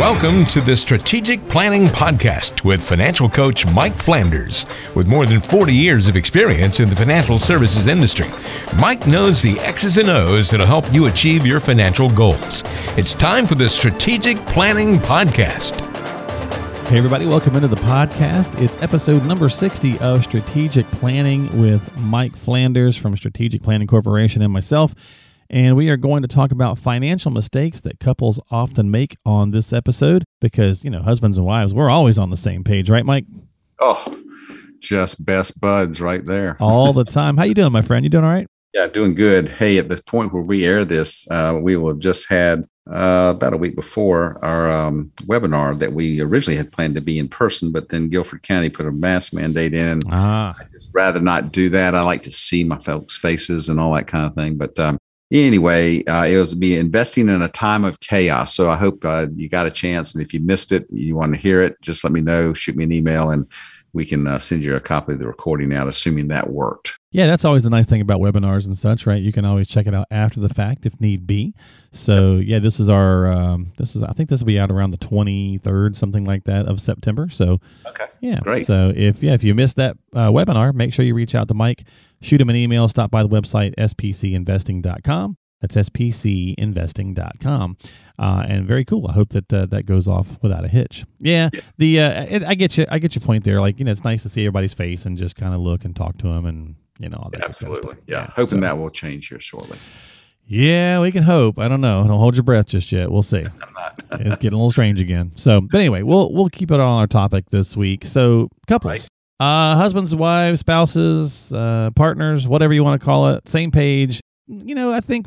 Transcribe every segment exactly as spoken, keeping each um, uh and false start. Welcome to the Strategic Planning Podcast with financial coach Mike Flanders. With more than forty years of experience in the financial services industry, Mike knows the X's and O's that'll help you achieve your financial goals. It's time for the Strategic Planning Podcast. Hey everybody, welcome into the podcast. It's episode number sixty of Strategic Planning with Mike Flanders from Strategic Planning Corporation and myself. And we are going to talk about financial mistakes that couples often make on this episode because, you know, husbands and wives, we're always on the same page, right, Mike? Oh, just best buds right there. All the time. How you doing, my friend? You doing all right? Yeah, doing good. Hey, at the point where we air this, uh, we will have just had uh, about a week before our um, webinar that we originally had planned to be in person, but then Guilford County put a mask mandate in. Ah. I'd just rather not do that. I like to see my folks' faces and all that kind of thing, but um, Anyway, uh, it was be investing in a time of chaos. So I hope uh, you got a chance. And if you missed it, you want to hear it, just let me know. Shoot me an email and we can uh, send you a copy of the recording out, assuming that worked. Yeah, that's always the nice thing about webinars and such, right? You can always check it out after the fact if need be. So yeah, this is our, um, this is I think this will be out around the twenty-third, something like that of September. So okay, yeah, great. So if, yeah, if you missed that uh, webinar, make sure you reach out to Mike. Shoot him an email, stop by the website, S P C investing dot com. That's S P C investing dot com. Uh, and very cool. I hope that uh, that goes off without a hitch. Yeah, yes. the uh, it, I get you. I get your point there. Like, you know, it's nice to see everybody's face and just kind of look and talk to them and, you know, all that. Yeah, absolutely. Kind of yeah. yeah. Hoping so. That will change here shortly. Yeah, we can hope. I don't know. Don't hold your breath just yet. We'll see. I'm not. It's getting a little strange again. So, but anyway, we'll we'll keep it on our topic this week. So, couples. Right. Uh, husbands, wives, spouses, uh, partners, whatever you want to call it, same page. You know, I think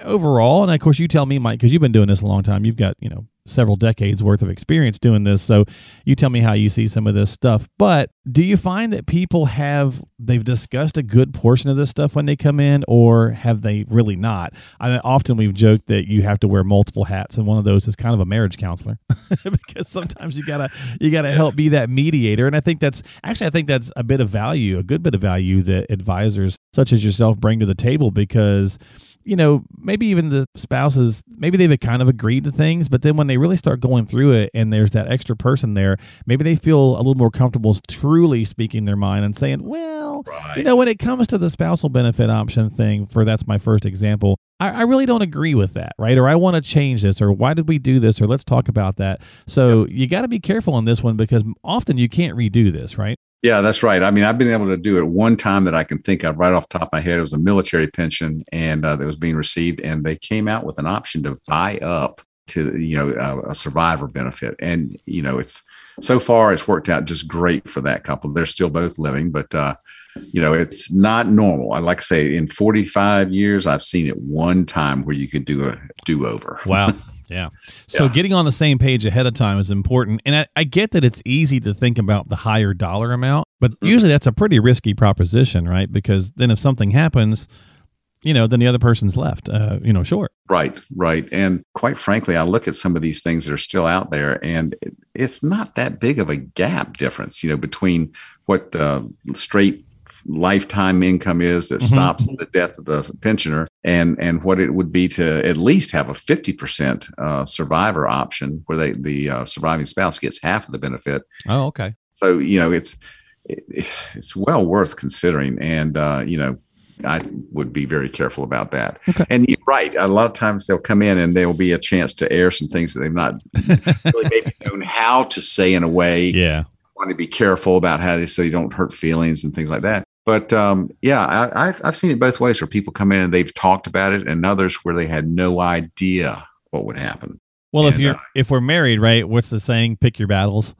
overall, and of course you tell me, Mike, because you've been doing this a long time. You've got, you know, several decades worth of experience doing this. So you tell me how you see some of this stuff. But do you find that people have, they've discussed a good portion of this stuff when they come in, or have they really not? I mean, often we've joked that you have to wear multiple hats, and one of those is kind of a marriage counselor because sometimes you gotta you gotta help be that mediator. And I think that's actually I think that's a bit of value, a good bit of value that advisors such as yourself bring to the table because, you know, maybe even the spouses, maybe they've kind of agreed to things, but then when they really start going through it and there's that extra person there, maybe they feel a little more comfortable truly speaking their mind and saying, well, right. you know, when it comes to the spousal benefit option thing, for that's my first example, I, I really don't agree with that, right? Or I want to change this, or why did we do this, or let's talk about that. So yeah. You got to be careful on this one because often you can't redo this, right? Yeah, that's right. I mean, I've been able to do it one time that I can think of right off the top of my head. It was a military pension and uh, that was being received, and they came out with an option to buy up to, you know, uh, a survivor benefit. And, you know, it's so far it's worked out just great for that couple. They're still both living, but, uh, you know, it's not normal. I like to say in forty-five years, I've seen it one time where you could do a do-over. Wow. Yeah. So yeah. Getting on the same page ahead of time is important. And I, I get that it's easy to think about the higher dollar amount, but mm-hmm. usually that's a pretty risky proposition, right? Because then if something happens, you know, then the other person's left, uh, you know, short. Right, right. And quite frankly, I look at some of these things that are still out there, and it's not that big of a gap difference, you know, between what the straight lifetime income is that mm-hmm. stops at the death of the pensioner and and what it would be to at least have a fifty percent uh, survivor option where they, the uh, surviving spouse gets half of the benefit. Oh, okay. So, you know, it's, it, it's well worth considering. And, uh, you know, I would be very careful about that. Okay. And you're right. A lot of times they'll come in and there will be a chance to air some things that they've not really maybe known how to say in a way. Yeah. Want to be careful about how they, so you don't hurt feelings and things like that. But um, yeah, I, I've, I've seen it both ways where people come in and they've talked about it, and others where they had no idea what would happen. Well, and if you're, uh, if we're married, right, what's the saying? Pick your battles.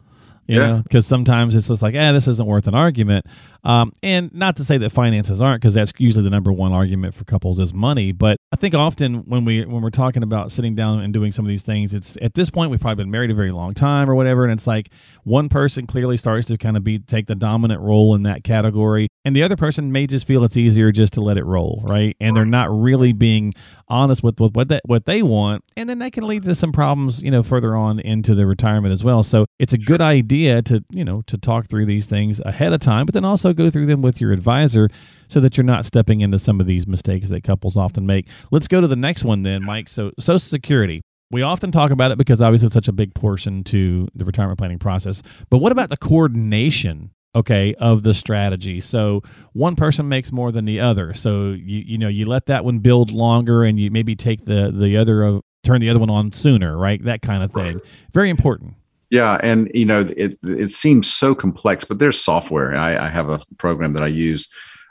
You yeah. know, because sometimes it's just like, eh, this isn't worth an argument. Um, and not to say that finances aren't, because that's usually the number one argument for couples is money. But I think often when we when we're talking about sitting down and doing some of these things, it's at this point we've probably been married a very long time or whatever, and it's like one person clearly starts to kind of be take the dominant role in that category, and the other person may just feel it's easier just to let it roll, right? And they're not really being honest with, with what that what they want, and then that can lead to some problems, you know, further on into their retirement as well. So it's a good idea to, you know, to talk through these things ahead of time, but then also go through them with your advisor so that you're not stepping into some of these mistakes that couples often make. Let's go to the next one then, Mike. So Social Security. We often talk about it because obviously it's such a big portion to the retirement planning process. But what about the coordination, okay, of the strategy? So one person makes more than the other. So you you know, you let that one build longer and you maybe take the the other of, turn the other one on sooner, right? That kind of thing. Right. Very important. Yeah. And, you know, it it seems so complex, but there's software. I, I have a program that I use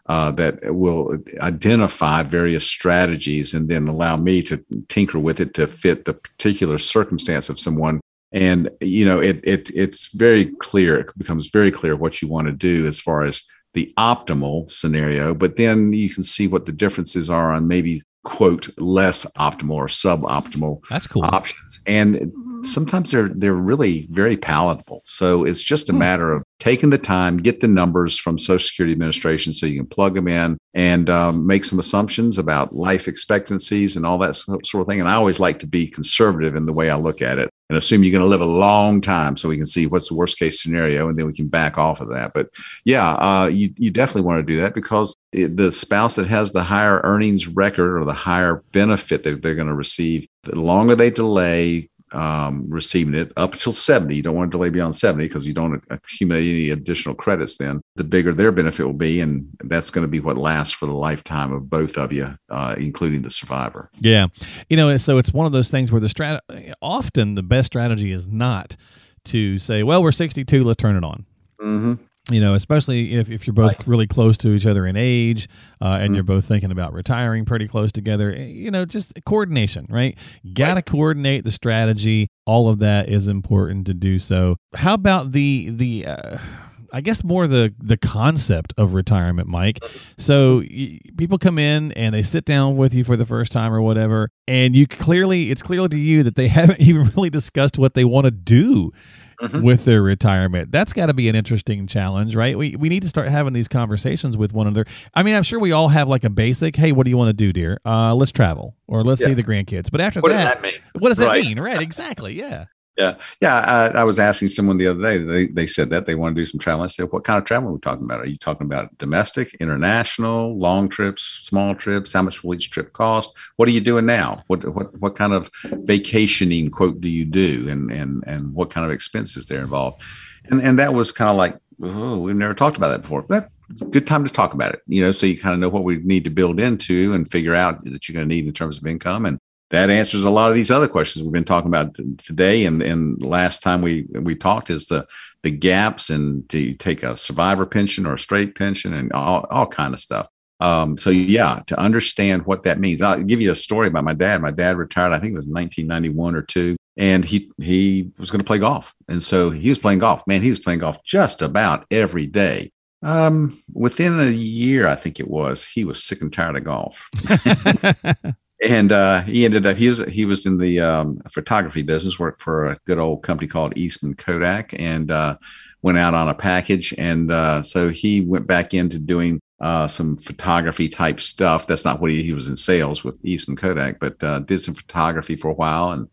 uh, that will identify various strategies and then allow me to tinker with it to fit the particular circumstance of someone. And, you know, it it it's very clear. It becomes very clear what you want to do as far as the optimal scenario, but then you can see what the differences are on maybe quote, less optimal or suboptimal That's cool. options. And sometimes they're they're really very palatable. So it's just a matter of taking the time, get the numbers from Social Security Administration so you can plug them in and um, make some assumptions about life expectancies and all that sort of thing. And I always like to be conservative in the way I look at it and assume you're going to live a long time so we can see what's the worst case scenario and then we can back off of that. But yeah, uh, you, you definitely want to do that because it, the spouse that has the higher earnings record or the higher benefit that they're going to receive, the longer they delay Um, receiving it up until seventy. You don't want to delay beyond seventy because you don't accumulate any additional credits then. The bigger their benefit will be, and that's going to be what lasts for the lifetime of both of you, uh, including the survivor. Yeah. You know, so it's one of those things where the strat- often the best strategy is not to say, well, we're sixty-two, let's turn it on. Mm-hmm. You know, especially if, if you're both really close to each other in age uh, and mm-hmm. you're both thinking about retiring pretty close together, you know, just coordination, right? Got to right. coordinate the strategy. All of that is important to do so. How about the, the uh, I guess more the, the concept of retirement, Mike? So y- people come in and they sit down with you for the first time or whatever, and you clearly, it's clear to you that they haven't even really discussed what they want to do Mm-hmm. with their retirement. That's got to be an interesting challenge, right? We we need to start having these conversations with one another. I mean, I'm sure we all have like a basic, hey, what do you want to do, dear? Uh, let's travel or let's yeah. see the grandkids. But after what that, does that mean? What does right. that mean? Right, exactly, yeah. Yeah, yeah. I, I was asking someone the other day, they they said that they want to do some travel. I said, what kind of travel are we talking about? Are you talking about domestic, international, long trips, small trips? How much will each trip cost? What are you doing now? What what what kind of vacationing, quote, do you do? And and and what kind of expenses they're involved? And and that was kind of like, oh, we've never talked about that before. But good time to talk about it, you know, so you kind of know what we need to build into and figure out that you're going to need in terms of income. And that answers a lot of these other questions we've been talking about t- today. And, and last time we, we talked is the, the gaps, and do you take a survivor pension or a straight pension and all, all kind of stuff. Um, so yeah, to understand what that means, I'll give you a story about my dad. My dad retired, I think it was nineteen ninety-one or two, and he, he was going to play golf. And so he was playing golf, man, he was playing golf just about every day. Um, within a year, I think it was, he was sick and tired of golf. And uh, he ended up, he was, he was in the um, photography business, worked for a good old company called Eastman Kodak, and uh, went out on a package. And uh, so he went back into doing uh, some photography type stuff. That's not what he, he was in sales with Eastman Kodak, but uh, did some photography for a while. And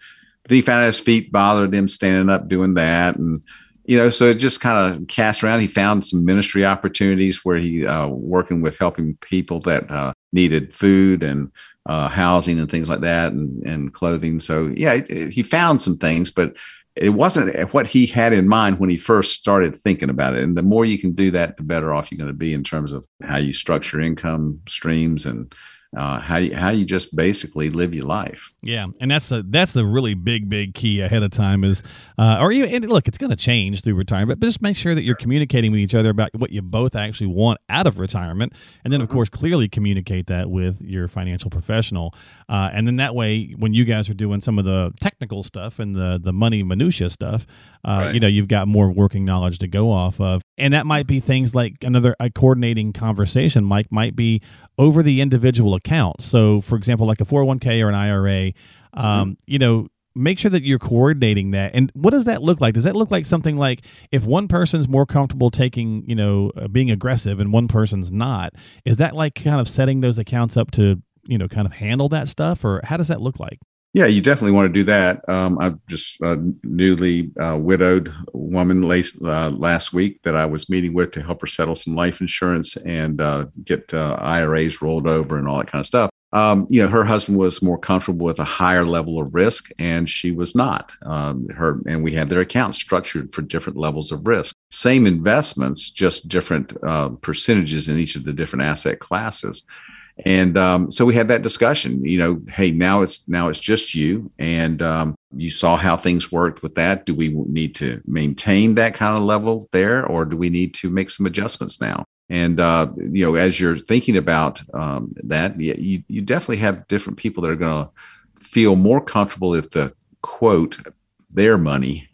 then he found out his feet bothered him standing up doing that. And you know, so it just kind of cast around. He found some ministry opportunities where he uh, working with helping people that uh, needed food and uh, housing and things like that, and, and clothing. So yeah, it, it, he found some things, but it wasn't what he had in mind when he first started thinking about it. And the more you can do that, the better off you're going to be in terms of how you structure income streams and Uh, how you, how you just basically live your life. Yeah, and that's a, that's the really big, big key ahead of time is, uh, or even, and look, it's going to change through retirement, but just make sure that you're communicating with each other about what you both actually want out of retirement, and then, of course, clearly communicate that with your financial professional. Uh, and then that way, when you guys are doing some of the technical stuff and the, the money minutia stuff, uh, right. you know, you've got more working knowledge to go off of. And that might be things like another a coordinating conversation, Mike, might be over the individual account. So for example, like a four oh one k or an I R A, um, mm-hmm. you know, make sure that you're coordinating that. And what does that look like? Does that look like something like if one person's more comfortable taking, you know, uh, being aggressive and one person's not, is that like kind of setting those accounts up to, you know, kind of handle that stuff, or how does that look like? Yeah, you definitely want to do that. Um, I just a uh, newly uh, widowed woman last, uh, last week that I was meeting with to help her settle some life insurance and uh, get uh, I R As rolled over and all that kind of stuff. um, you know, her husband was more comfortable with a higher level of risk, and she was not. Um, her and we had their accounts structured for different levels of risk. Same investments, just different uh, percentages in each of the different asset classes. And um, so we had that discussion, you know, hey, now it's now it's just you. And um, you saw how things worked with that. Do we need to maintain that kind of level there, or do we need to make some adjustments now? And, uh, you know, as you're thinking about um, that, you, you definitely have different people that are going to feel more comfortable if the quote, their money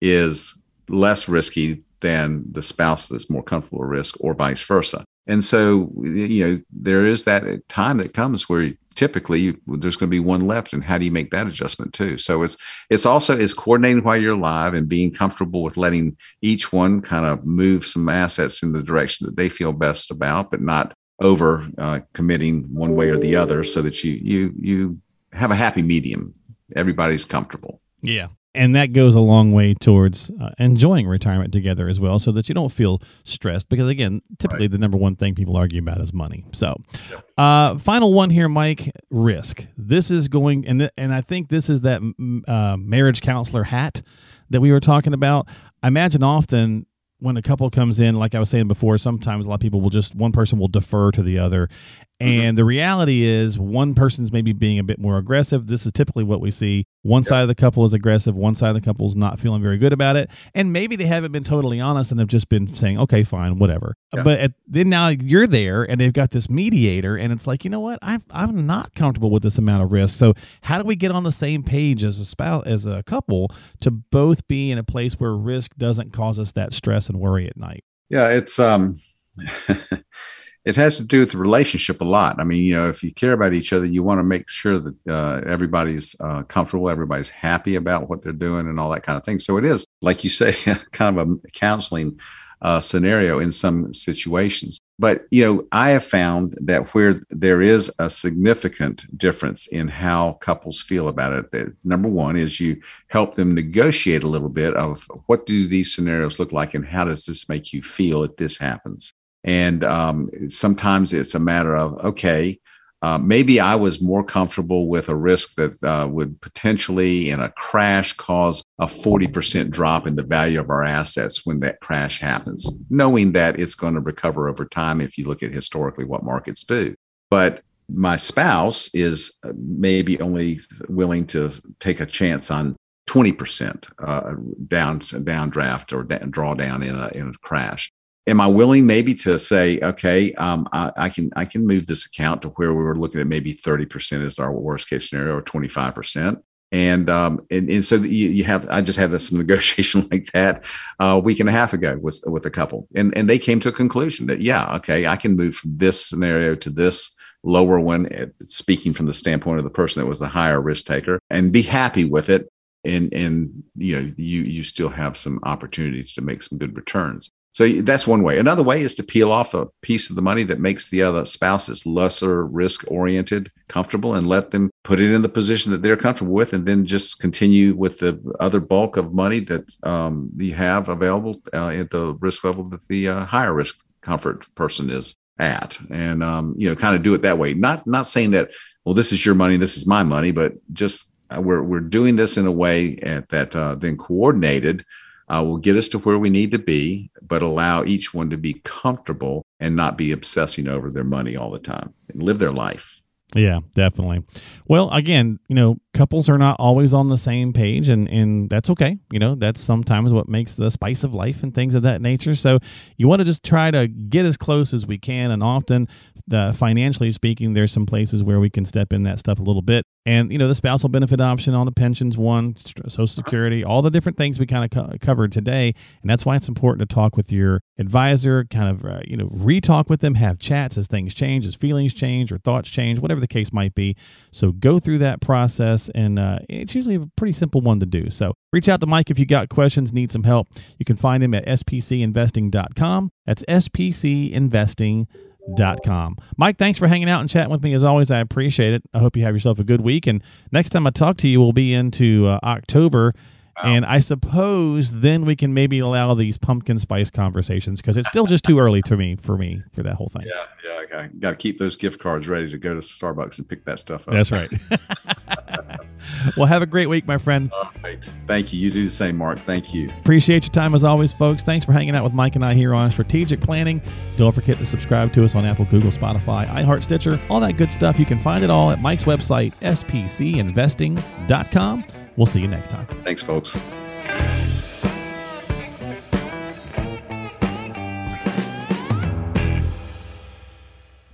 is less risky than the spouse that's more comfortable with risk, or vice versa. And so, you know, there is that time that comes where typically there's going to be one left, and how do you make that adjustment too? So it's it's also it's coordinating while you're alive and being comfortable with letting each one kind of move some assets in the direction that they feel best about, but not over uh, committing one way or the other, so that you you you have a happy medium. Everybody's comfortable. Yeah. And that goes a long way towards uh, enjoying retirement together as well, so that you don't feel stressed. Because, again, typically right. the number one thing people argue about is money. So uh, final one here, Mike, risk. This is going, and th- and I think this is that uh, marriage counselor hat that we were talking about. I imagine often when a couple comes in, like I was saying before, sometimes a lot of people will just, one person will defer to the other. And mm-hmm. the reality is one person's maybe being a bit more aggressive. This is typically what we see. One yep. side of the couple is aggressive. One side of the couple is not feeling very good about it. And maybe they haven't been totally honest and have just been saying, okay, fine, whatever. Yep. But at, then now you're there and they've got this mediator, and it's like, you know what? I'm, I'm not comfortable with this amount of risk. So how do we get on the same page as a spouse, as a couple, to both be in a place where risk doesn't cause us that stress and worry at night? Yeah, it's... um. It has to do with the relationship a lot. I mean, you know, if you care about each other, you want to make sure that uh, everybody's uh, comfortable, everybody's happy about what they're doing, and all that kind of thing. So it is, like you say, kind of a counseling uh, scenario in some situations. But, you know, I have found that where there is a significant difference in how couples feel about it, that number one is you help them negotiate a little bit of what do these scenarios look like, and how does this make you feel if this happens? And um, sometimes it's a matter of, okay, uh, maybe I was more comfortable with a risk that uh, would potentially in a crash cause a forty percent drop in the value of our assets when that crash happens, knowing that it's going to recover over time if you look at historically what markets do. But my spouse is maybe only willing to take a chance on twenty percent uh, down downdraft or da- drawdown in a, in a crash. Am I willing maybe to say, okay, um, I, I can I can move this account to where we were looking at maybe thirty percent as our worst case scenario, or twenty-five percent. And um, and, and so you, you have, I just had some negotiation like that uh, a week and a half ago with with a couple. And, and they came to a conclusion that, yeah, okay, I can move from this scenario to this lower one, speaking from the standpoint of the person that was the higher risk taker, and be happy with it. And, and you know, you you still have some opportunities to make some good returns. So that's one way. Another way is to peel off a piece of the money that makes the other spouse that's lesser risk-oriented comfortable, and let them put it in the position that they're comfortable with, and then just continue with the other bulk of money that um, you have available uh, at the risk level that the uh, higher risk comfort person is at. And, um, you know, kind of do it that way. Not not saying that, well, this is your money, this is my money, but just uh, we're, we're doing this in a way at, that uh, then coordinated Uh, will get us to where we need to be, but allow each one to be comfortable and not be obsessing over their money all the time and live their life. Yeah, definitely. Well, again, you know, couples are not always on the same page, and, and that's okay. You know, that's sometimes what makes the spice of life and things of that nature. So you want to just try to get as close as we can. And often, uh, financially speaking, there's some places where we can step in that stuff a little bit. And, you know, the spousal benefit option on the pensions one, Social Security, all the different things we kind of co- covered today. And that's why it's important to talk with your advisor, kind of, uh, you know, re-talk with them, have chats as things change, as feelings change or thoughts change, whatever the case might be. So go through that process, and uh, it's usually a pretty simple one to do. So reach out to Mike if you got questions, need some help. You can find him at S P C investing dot com. That's S P C investing dot com. Mike, thanks for hanging out and chatting with me. As always, I appreciate it. I hope you have yourself a good week. And next time I talk to you, we'll be into uh, October. Wow. And I suppose then we can maybe allow these pumpkin spice conversations, because it's still just too early to me for me for that whole thing. Yeah, yeah, I got to keep those gift cards ready to go to Starbucks and pick that stuff up. That's right. Well, have a great week, my friend. All right. Thank you. You do the same, Mark. Thank you. Appreciate your time as always, folks. Thanks for hanging out with Mike and I here on Strategic Planning. Don't forget to subscribe to us on Apple, Google, Spotify, iHeart, Stitcher, all that good stuff. You can find it all at Mike's website, S P C investing dot com. We'll see you next time. Thanks, folks.